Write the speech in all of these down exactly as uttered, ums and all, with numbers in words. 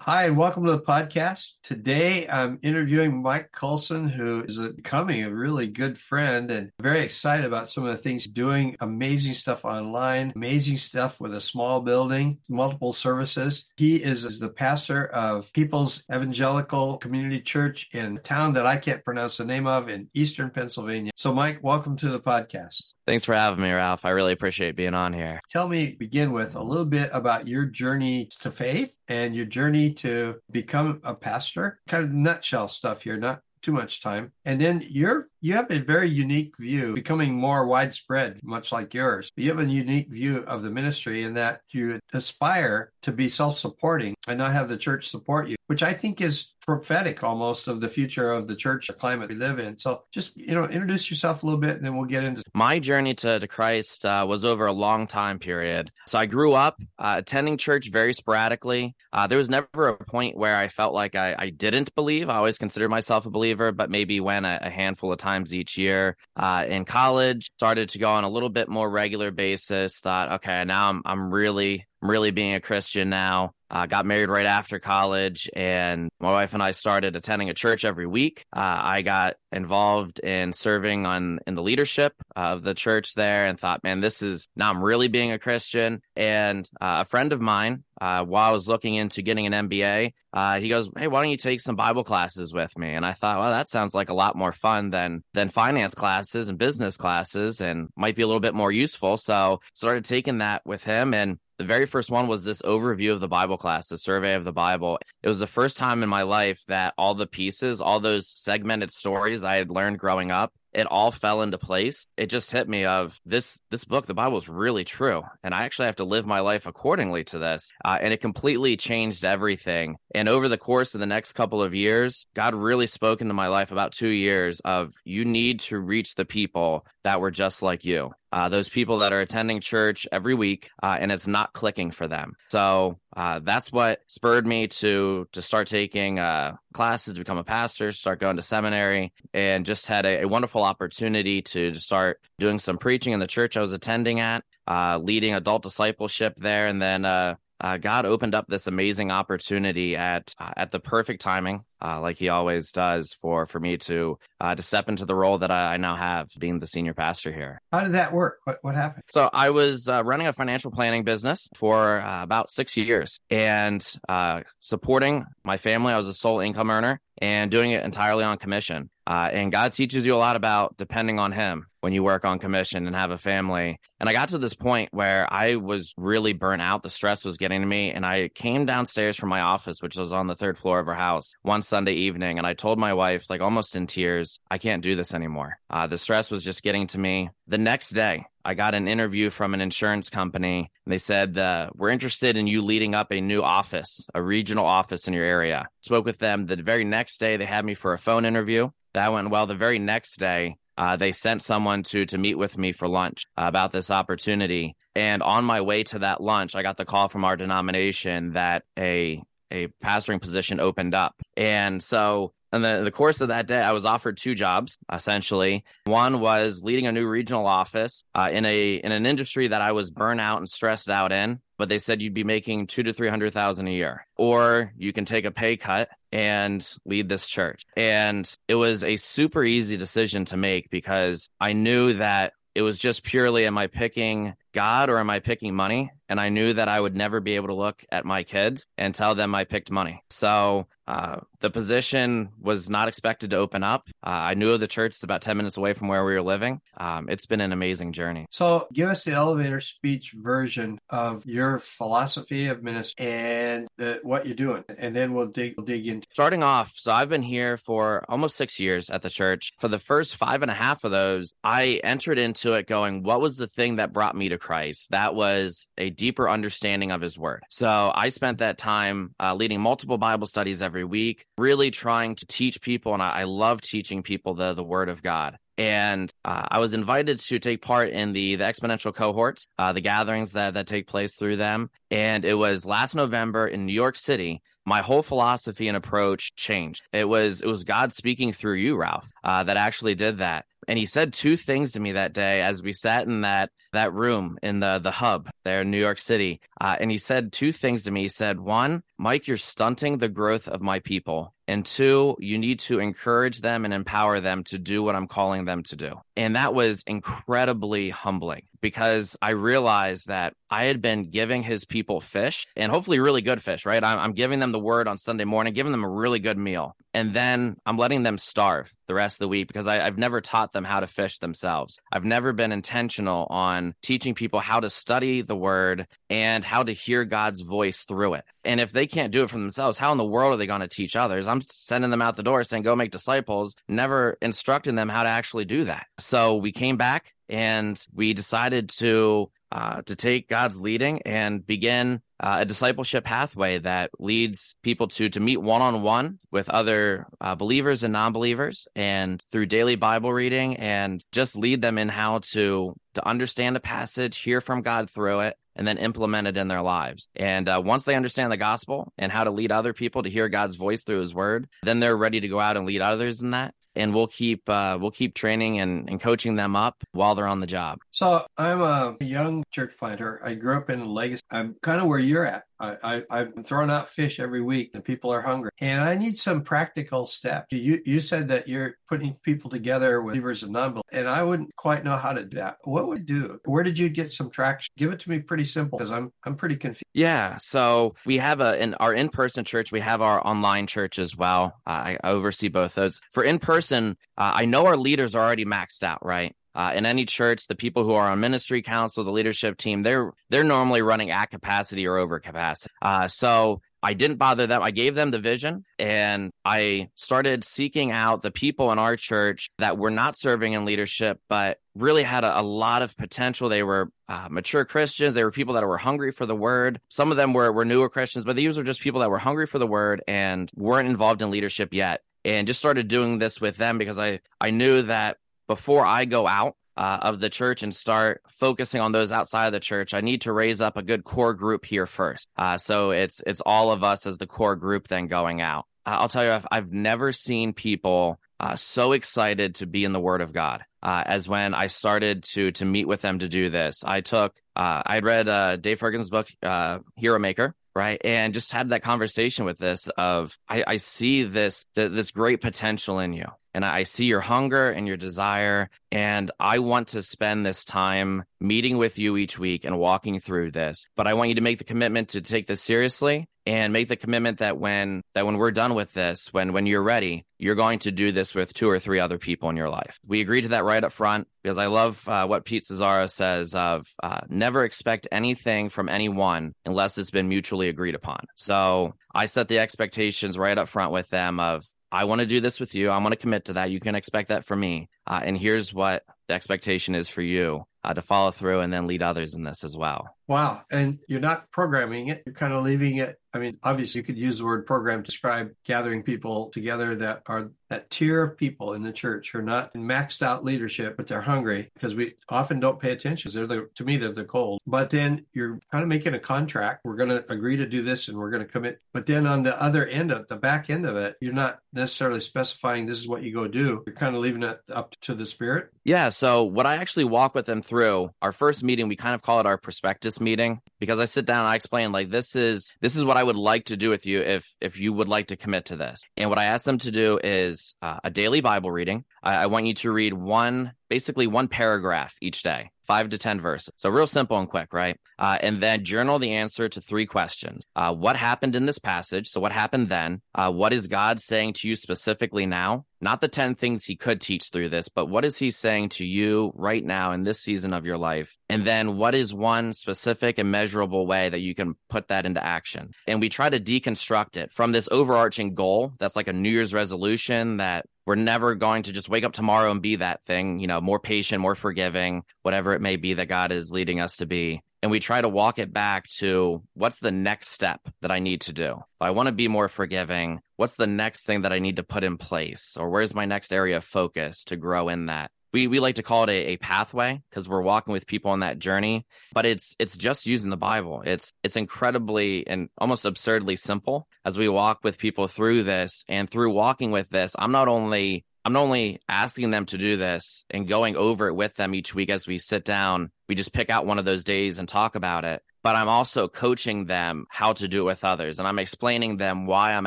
Hi, and welcome to the podcast. Today, I'm interviewing Mike Coulson, who is becoming a really good friend and very excited about some of the things doing. Amazing stuff online, amazing stuff with a small building, multiple services. He is, is the pastor of People's Evangelical Community Church in a town that I can't pronounce the name of in eastern Pennsylvania. So, Mike, welcome to the podcast. Thanks for having me, Ralph. I really appreciate being on here. Tell me, begin with a little bit about your journey to faith and your journey to become a pastor. Kind of nutshell stuff here, not too much time. And then you're you have a very unique view, becoming more widespread, much like yours. You have a unique view of the ministry in that you aspire to be self-supporting and not have the church support you, which I think is prophetic almost of the future of the church, the climate we live in. So just, you know, introduce yourself a little bit and then we'll get into my journey to, to Christ uh, was over a long time period. So I grew up uh, attending church very sporadically. Uh, there was never a point where I felt like I, I didn't believe. I always considered myself a believer, but maybe went a, a handful of times each year. Uh, in college, started to go on a little bit more regular basis, thought, okay, now I'm I'm really... I'm really being a Christian now. I uh, got married right after college, and my wife and I started attending a church every week. Uh, I got involved in serving on in the leadership of the church there and thought, man, this is, now I'm really being a Christian. And uh, a friend of mine, uh, while I was looking into getting an M B A, uh, he goes, hey, why don't you take some Bible classes with me? And I thought, well, that sounds like a lot more fun than than finance classes and business classes and might be a little bit more useful. So started taking that with him, and the very first one was this overview of the Bible class, the survey of the Bible. It was the first time in my life that all the pieces, all those segmented stories I had learned growing up, it all fell into place. It just hit me of this, this book, the Bible, is really true. And I actually have to live my life accordingly to this. Uh, and it completely changed everything. And over the course of the next couple of years, God really spoke into my life about two years of you need to reach the people that were just like you. Uh, those people that are attending church every week, uh, and it's not clicking for them. So uh, that's what spurred me to to start taking uh, classes, to become a pastor, start going to seminary, and just had a, a wonderful opportunity to start doing some preaching in the church I was attending at, uh, leading adult discipleship there, and then uh, uh, God opened up this amazing opportunity at uh, at the perfect timing. Uh, like he always does for, for me to uh, to step into the role that I, I now have, being the senior pastor here. How did that work? What what happened? So I was uh, running a financial planning business for uh, about six years and uh, supporting my family. I was a sole income earner and doing it entirely on commission. Uh, and God teaches you a lot about depending on him when you work on commission and have a family. And I got to this point where I was really burnt out. The stress was getting to me. And I came downstairs from my office, which was on the third floor of our house, once Sunday evening, and I told my wife, like almost in tears, I can't do this anymore. Uh, the stress was just getting to me. The next day, I got an interview from an insurance company. They said, uh, we're interested in you leading up a new office, a regional office in your area. Spoke with them. The very next day, they had me for a phone interview. That went well. The very next day, uh, they sent someone to to meet with me for lunch about this opportunity. And on my way to that lunch, I got the call from our denomination that a a pastoring position opened up. And so in the, the course of that day, I was offered two jobs, essentially. One was leading a new regional office uh, in a in an industry that I was burnt out and stressed out in, but they said you'd be making two to three hundred thousand a year, or you can take a pay cut and lead this church. And it was a super easy decision to make because I knew that it was just purely, am I picking God or am I picking money? And I knew that I would never be able to look at my kids and tell them I picked money. So uh, the position was not expected to open up. Uh, I knew of the church. It's about ten minutes away from where we were living. Um, it's been an amazing journey. So give us the elevator speech version of your philosophy of ministry and the, what you're doing. And then we'll dig, we'll dig into. Starting off, so I've been here for almost six years at the church. For the first five and a half of those, I entered into it going, what was the thing that brought me to Christ. That was a deeper understanding of his word. So I spent that time uh, leading multiple Bible studies every week, really trying to teach people. And I, I love teaching people the, the word of God. And uh, I was invited to take part in the, the exponential cohorts, uh, the gatherings that, that take place through them. And it was last November in New York City. My whole philosophy and approach changed. It was it was God speaking through you, Ralph, uh, that actually did that. And he said two things to me that day as we sat in that that room in the, the hub there in New York City. Uh, and he said two things to me. He said, one, Mike, you're stunting the growth of my people. And two, you need to encourage them and empower them to do what I'm calling them to do. And that was incredibly humbling because I realized that I had been giving his people fish and hopefully really good fish, right? I'm, I'm giving them the word on Sunday morning, giving them a really good meal. And then I'm letting them starve the rest of the week because I, I've never taught them how to fish themselves. I've never been intentional on teaching people how to study the word and how to hear God's voice through it. And if they can't do it for themselves, how in the world are they going to teach others? I'm sending them out the door saying, go make disciples, never instructing them how to actually do that. So we came back and we decided to uh, to take God's leading and begin uh, a discipleship pathway that leads people to to meet one-on-one with other uh, believers and non-believers and through daily Bible reading and just lead them in how to, to understand a passage, hear from God through it, and then implement it in their lives. And uh, once they understand the gospel and how to lead other people to hear God's voice through his word, then they're ready to go out and lead others in that. And we'll keep uh, we'll keep training and, and coaching them up while they're on the job. So I'm a young church planter. I grew up in Legacy. I'm kind of where you're at. I, I, I'm throwing out fish every week and people are hungry. And I need some practical steps. You you said that you're putting people together with believers and non-believers, and I wouldn't quite know how to do that. What would you do? Where did you get some traction? Give it to me pretty simple because I'm I'm pretty confused. Yeah. So we have a in our in-person church. We have our online church as well. I oversee both those. For in-person, uh, I know our leaders are already maxed out, right? Uh, in any church, the people who are on ministry council, the leadership team, they're they're normally running at capacity or over capacity. Uh, so I didn't bother them. I gave them the vision and I started seeking out the people in our church that were not serving in leadership, but really had a, a lot of potential. They were uh, mature Christians. They were people that were hungry for the word. Some of them were, were newer Christians, but these were just people that were hungry for the word and weren't involved in leadership yet. And just started doing this with them because I, I knew that before I go out uh, of the church and start focusing on those outside of the church, I need to raise up a good core group here first. Uh, so it's it's all of us as the core group then going out. Uh, I'll tell you, I've, I've never seen people uh, so excited to be in the Word of God uh, as when I started to to meet with them to do this. I took uh, I read uh, Dave Ferguson's book, uh, Hero Maker. Right. And just had that conversation with this of, I, I see this, th- this great potential in you. And I see your hunger and your desire. And I want to spend this time meeting with you each week and walking through this. But I want you to make the commitment to take this seriously and make the commitment that when that when we're done with this, when when you're ready, you're going to do this with two or three other people in your life. We agreed to that right up front because I love uh, what Pete Cesaro says of uh, never expect anything from anyone unless it's been mutually agreed upon. So I set the expectations right up front with them of, I want to do this with you. I want to commit to that. You can expect that from me. Uh, and here's what the expectation is for you uh, to follow through and then lead others in this as well. Wow. And you're not programming it. You're kind of leaving it. I mean, obviously you could use the word program to describe gathering people together that are that tier of people in the church who are not in maxed out leadership, but they're hungry because we often don't pay attention. They're the, to me, they're the cold. But then you're kind of making a contract. We're going to agree to do this and we're going to commit. But then on the other end of the back end of it, you're not necessarily specifying this is what you go do. You're kind of leaving it up to the Spirit. Yeah. So what I actually walk with them through our first meeting, we kind of call it our prospectus meeting because I sit down and I explain like, this is, this is what I would like to do with you if, if you would like to commit to this. And what I ask them to do is uh, a daily Bible reading. I, I want you to read one, basically one paragraph each day, five to ten verses. So real simple and quick, right? Uh, and then journal the answer to three questions. Uh, what happened in this passage? So what happened then? Uh, what is God saying to you specifically now? Not the ten things he could teach through this, but what is he saying to you right now in this season of your life? And then what is one specific and measurable way that you can put that into action? And we try to deconstruct it from this overarching goal that's like a New Year's resolution that We're never going to just wake up tomorrow and be that thing, you know, more patient, more forgiving, whatever it may be that God is leading us to be. And we try to walk it back to what's the next step that I need to do? If I want to be more forgiving, what's the next thing that I need to put in place? Or where's my next area of focus to grow in that? We we like to call it a, a pathway because we're walking with people on that journey, but it's it's just using the Bible. It's it's incredibly and almost absurdly simple as we walk with people through this. And through walking with this, I'm not only I'm not only asking them to do this and going over it with them each week as we sit down, we just pick out one of those days and talk about it. But I'm also coaching them how to do it with others. And I'm explaining them why I'm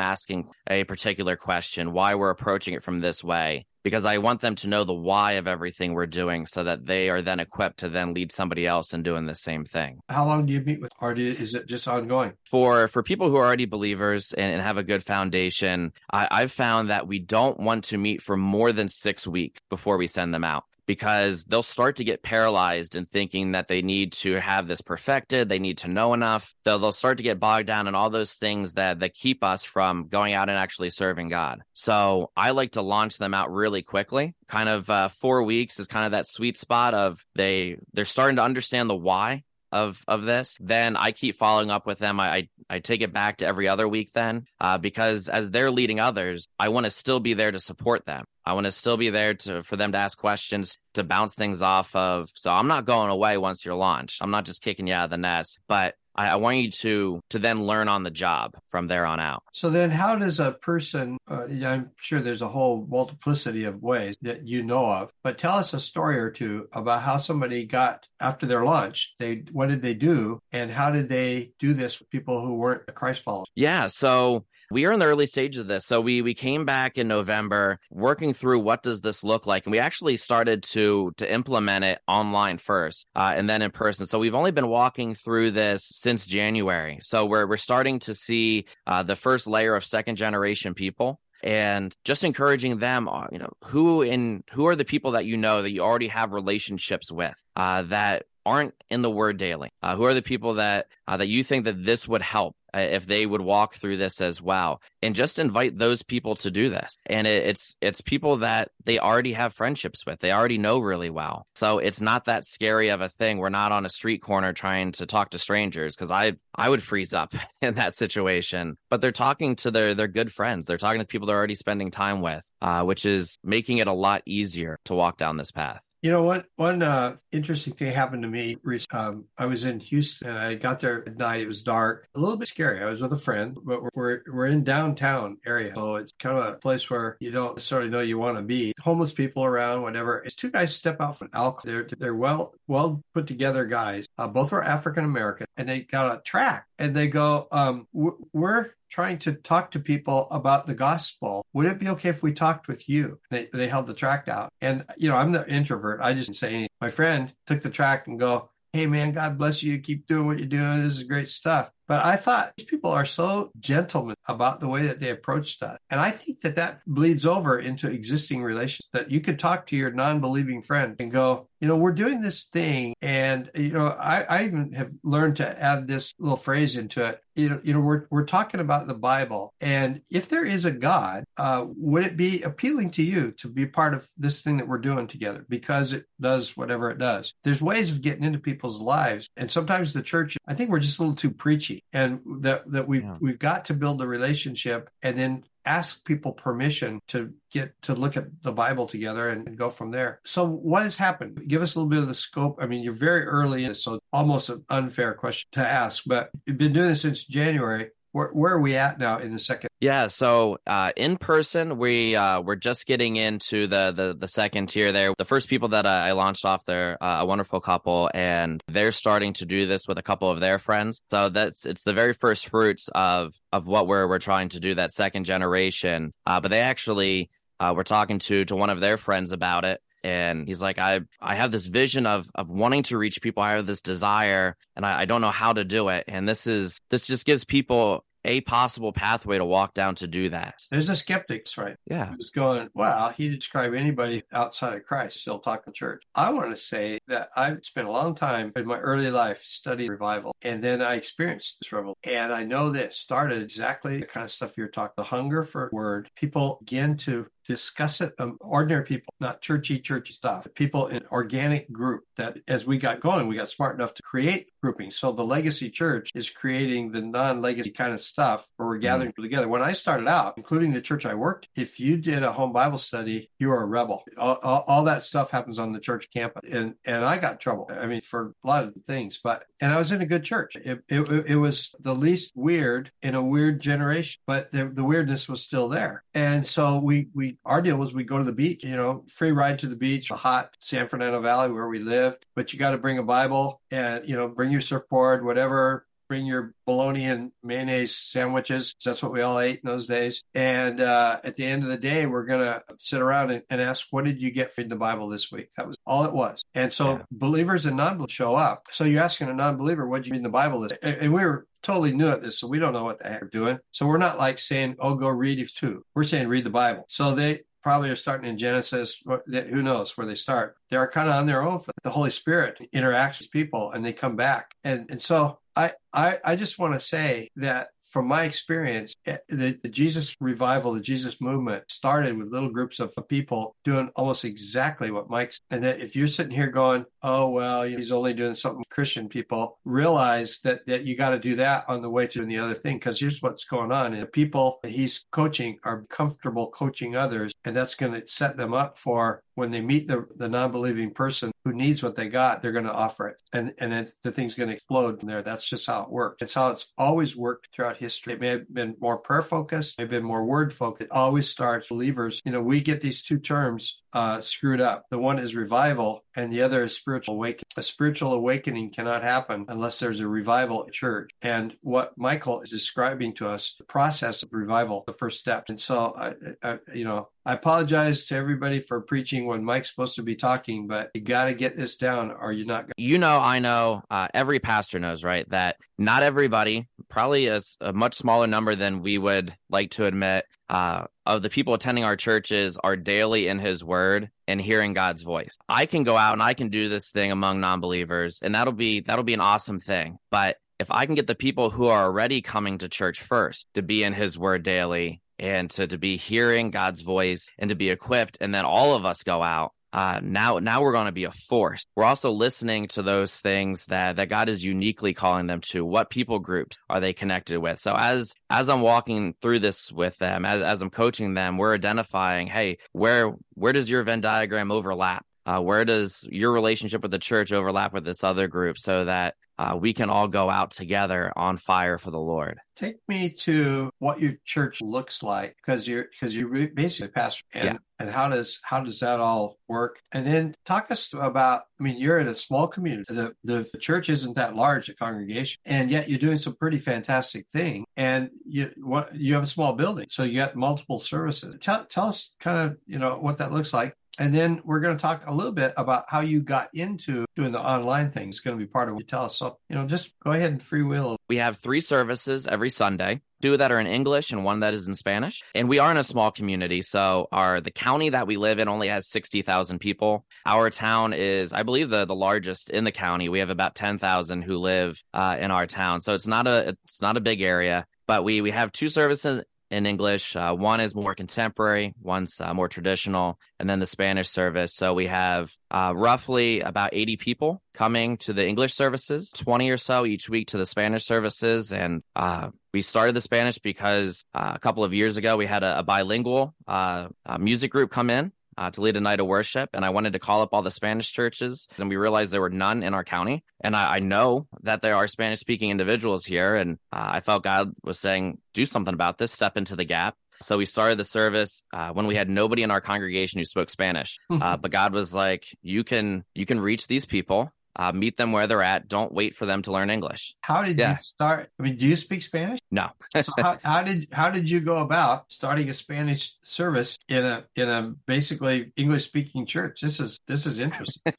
asking a particular question, why we're approaching it from this way, because I want them to know the why of everything we're doing so that they are then equipped to then lead somebody else in doing the same thing. How long do you meet with, or do, is it just ongoing? For for people who are already believers and, and have a good foundation, I, I've found that we don't want to meet for more than six weeks before we send them out, because they'll start to get paralyzed in thinking that they need to have this perfected, they need to know enough. They'll, they'll start to get bogged down in all those things that, that keep us from going out and actually serving God. So I like to launch them out really quickly. Kind of uh, four weeks is kind of that sweet spot of they, they're starting to understand the why of of this. Then I keep following up with them. I I, I take it back to every other week then, uh, because as they're leading others, I want to still be there to support them. I want to still be there to for them to ask questions, to bounce things off of. So I'm not going away once you're launched. I'm not just kicking you out of the nest, but I, I want you to to then learn on the job from there on out. So then how does a person, uh, I'm sure there's a whole multiplicity of ways that you know of, but tell us a story or two about how somebody got after their launch. They, what did they do? And how did they do this with people who weren't Christ followers? Yeah, so we are in the early stages of this. So we we came back in November working through what does this look like? And we actually started to to implement it online first uh, and then in person. So we've only been walking through this since January. So we're we're starting to see uh, the first layer of second generation people. And just encouraging them, you know, who in who are the people that you know that you already have relationships with uh, that aren't in the Word daily? Uh, who are the people that uh, that you think that this would help uh, if they would walk through this as well? And just invite those people to do this. And it, it's it's people that they already have friendships with, they already know really well. So it's not that scary of a thing. We're not on a street corner trying to talk to strangers because I I would freeze up in that situation. But they're talking to their their good friends. They're talking to people they're already spending time with, uh, which is making it a lot easier to walk down this path. You know what? One uh, interesting thing happened to me recently. Um, I was in Houston. I got there at night. It was dark, a little bit scary. I was with a friend, but we're we're in downtown area, so it's kind of a place where you don't necessarily know you want to be. Homeless people around, whatever. It's two guys step out from alcohol. They're they're well well put together guys. Uh, both were African American, and they got a tract and they go, um, "We're trying to talk to people about the gospel. Would it be okay if we talked with you?" They they held the tract out. And, you know, I'm the introvert. I just didn't say anything. My friend took the tract and go, "Hey, man, God bless you. Keep doing what you're doing. This is great stuff." But I thought these people are so gentlemen about the way that they approach stuff. And I think that that bleeds over into existing relations, that you could talk to your non-believing friend and go, you know, we're doing this thing. And, you know, I, I even have learned to add this little phrase into it. You know, you know, we're we're talking about the Bible. And if there is a God, uh, would it be appealing to you to be part of this thing that we're doing together? Because it does whatever it does. There's ways of getting into people's lives. And sometimes the church, I think we're just a little too preachy. And that that we've, yeah. we've got to build the relationship and then ask people permission to get to look at the Bible together and, and go from there. So what has happened? Give us a little bit of the scope. I mean, you're very early in, so almost an unfair question to ask, but you've been doing this since January. Where, where are we at now in the second? Yeah, so uh, in person, we, uh, we're just getting into the, the, the second tier there. The first people that I launched off, they're uh, a wonderful couple, and they're starting to do this with a couple of their friends. So that's it's the very first fruits of of what we're, we're trying to do, that second generation. Uh, but they actually uh, were talking to to one of their friends about it. And he's like, I I have this vision of of wanting to reach people. I have this desire, and I, I don't know how to do it. And this is this just gives people a possible pathway to walk down to do that. There's a skeptics, right? Yeah. Who's going, wow, he described anybody outside of Christ still talking church. I want to say that I've spent a long time in my early life studying revival, and then I experienced this revival. And I know that started exactly the kind of stuff you're talking, the hunger for word. People begin to discuss it. Um, ordinary people, not churchy, churchy stuff. People in organic group that as we got going, we got smart enough to create grouping. So the legacy church is creating the non-legacy kind of stuff where we're gathering mm-hmm. together. When I started out, including the church I worked, if you did a home Bible study, you were a rebel. All, all, all that stuff happens on the church campus. And and I got in trouble. I mean, for a lot of things, but, and I was in a good church. It, it, it was the least weird in a weird generation, but the, the weirdness was still there. And so we, we, our deal was we go to the beach, you know, free ride to the beach, the hot San Fernando Valley where we lived, but you got to bring a Bible and, you know, bring your surfboard, whatever, bring your bologna and mayonnaise sandwiches. That's what we all ate in those days. And uh, at the end of the day, we're going to sit around and, and ask, what did you get from the Bible this week? That was all it was. And so yeah. believers and non-believers show up. So you're asking a non-believer, what did you read in the Bible this week? And, and we were totally new at this, so we don't know what the heck we're doing. So we're not like saying, oh, go read it too. We're saying, read the Bible. So they probably are starting in Genesis. Who knows where they start? They are kind of on their own. The Holy Spirit interacts with people and they come back. And, and so I, I, I just want to say that from my experience, the, the Jesus revival, the Jesus movement started with little groups of people doing almost exactly what Mike's. And that if you're sitting here going, oh, well, he's only doing something Christian people, realize that, that you got to do that on the way to the other thing, because here's what's going on. And the people that he's coaching are comfortable coaching others, and that's going to set them up for when they meet the, the non-believing person who needs what they got, they're going to offer it. And and then the thing's going to explode from there. That's just how it works. It's how it's always worked throughout history. It may have been more prayer focused, it may have been more word focused. It always starts believers. You know, we get these two terms uh, screwed up. The one is revival and the other is spiritual awakening. A spiritual awakening cannot happen unless there's a revival at church. And what Michael is describing to us, the process of revival, the first step. And so, I, I, you know, I apologize to everybody for preaching when Mike's supposed to be talking, but you got to get this down or you're not going to. You know, I know, uh, every pastor knows, right, that not everybody, probably a, a much smaller number than we would like to admit, uh, of the people attending our churches are daily in his word and hearing God's voice. I can go out and I can do this thing among non-believers, and that'll be that'll be an awesome thing. But if I can get the people who are already coming to church first to be in his word daily, and to, to be hearing God's voice and to be equipped, and then all of us go out, uh, now now we're going to be a force. We're also listening to those things that, that God is uniquely calling them to. What people groups are they connected with? So as as I'm walking through this with them, as, as I'm coaching them, we're identifying, hey, where where does your Venn diagram overlap? Uh, where does your relationship with the church overlap with this other group, so that uh, we can all go out together on fire for the Lord? Take me to what your church looks like, because you're because you're basically a pastor, and, yeah. and how does how does that all work? And then talk us about, I mean, you're in a small community. The, the church isn't that large, a congregation, and yet you're doing some pretty fantastic thing. And you what, you have a small building, so you got multiple services. Tell tell us kind of, you know, what that looks like. And then we're going to talk a little bit about how you got into doing the online thing. It's going to be part of what you tell us. So, you know, just go ahead and freewheel. We have three services every Sunday. Two that are in English and one that is in Spanish. And we are in a small community. So our the county that we live in only has sixty thousand people. Our town is, I believe, the, the largest in the county. We have about ten thousand who live uh, in our town. So it's not a it's not a big area. But we, we have two services in English. Uh, one is more contemporary, one's uh, more traditional, and then the Spanish service. So we have uh, roughly about eighty people coming to the English services, twenty or so each week to the Spanish services. And uh, we started the Spanish because uh, a couple of years ago, we had a, a bilingual uh, a music group come in Uh, to lead a night of worship. And I wanted to call up all the Spanish churches, and we realized there were none in our county. And I, I know that there are Spanish speaking individuals here. And uh, I felt God was saying, do something about this, step into the gap. So we started the service uh, when we had nobody in our congregation who spoke Spanish. Uh, but God was like, you can, you can reach these people. Uh, meet them where they're at. Don't wait for them to learn English. How did yeah. you start? I mean, do you speak Spanish? No. So how, how did how did you go about starting a Spanish service in a in a basically English speaking church? This is this is interesting.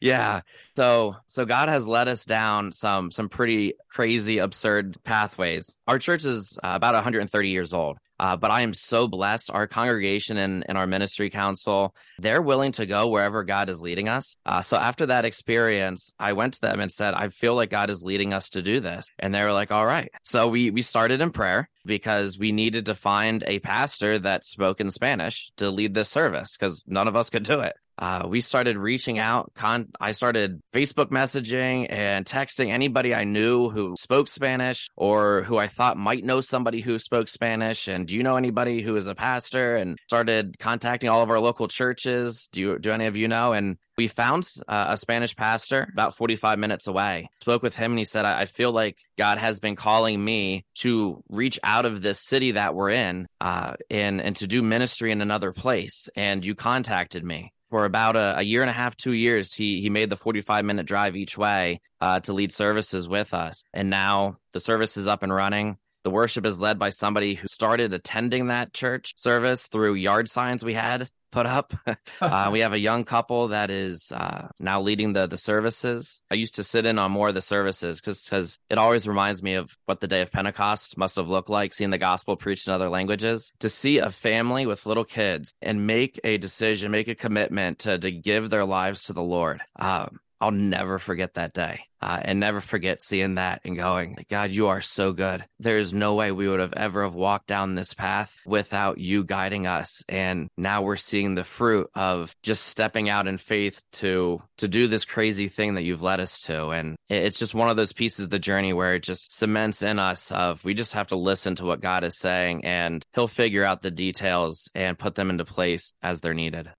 yeah. So so God has led us down some some pretty crazy, absurd pathways. Our church is uh, about one hundred thirty years old. Uh, but I am so blessed. Our congregation and, and our ministry council, they're willing to go wherever God is leading us. Uh, so after that experience, I went to them and said, I feel like God is leading us to do this. And they were like, all right. So we we started in prayer because we needed to find a pastor that spoke in Spanish to lead this service because none of us could do it. Uh, we started reaching out. Con- I started Facebook messaging and texting anybody I knew who spoke Spanish or who I thought might know somebody who spoke Spanish. And do you know anybody who is a pastor? And started contacting all of our local churches. Do you, do any of you know? And we found uh, a Spanish pastor about forty-five minutes away, spoke with him, and he said, I, I feel like God has been calling me to reach out of this city that we're in uh, and, and to do ministry in another place. And you contacted me. For about a, a year and a half, two years, he he made the forty-five minute drive each way uh, to lead services with us. And now the service is up and running. The worship is led by somebody who started attending that church service through yard signs we had put up. uh, we have a young couple that is uh, now leading the the services. I used to sit in on more of the services because it always reminds me of what the day of Pentecost must have looked like, seeing the gospel preached in other languages. To see a family with little kids and make a decision, make a commitment to, to give their lives to the Lord. Um, I'll never forget that day uh, and never forget seeing that and going, God, you are so good. There is no way we would have ever have walked down this path without you guiding us. And now we're seeing the fruit of just stepping out in faith to to do this crazy thing that you've led us to. And it's just one of those pieces of the journey where it just cements in us of we just have to listen to what God is saying, and he'll figure out the details and put them into place as they're needed.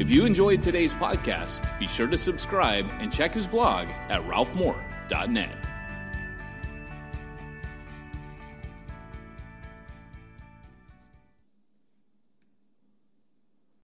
If you enjoyed today's podcast, be sure to subscribe and check his blog at ralph moore dot net.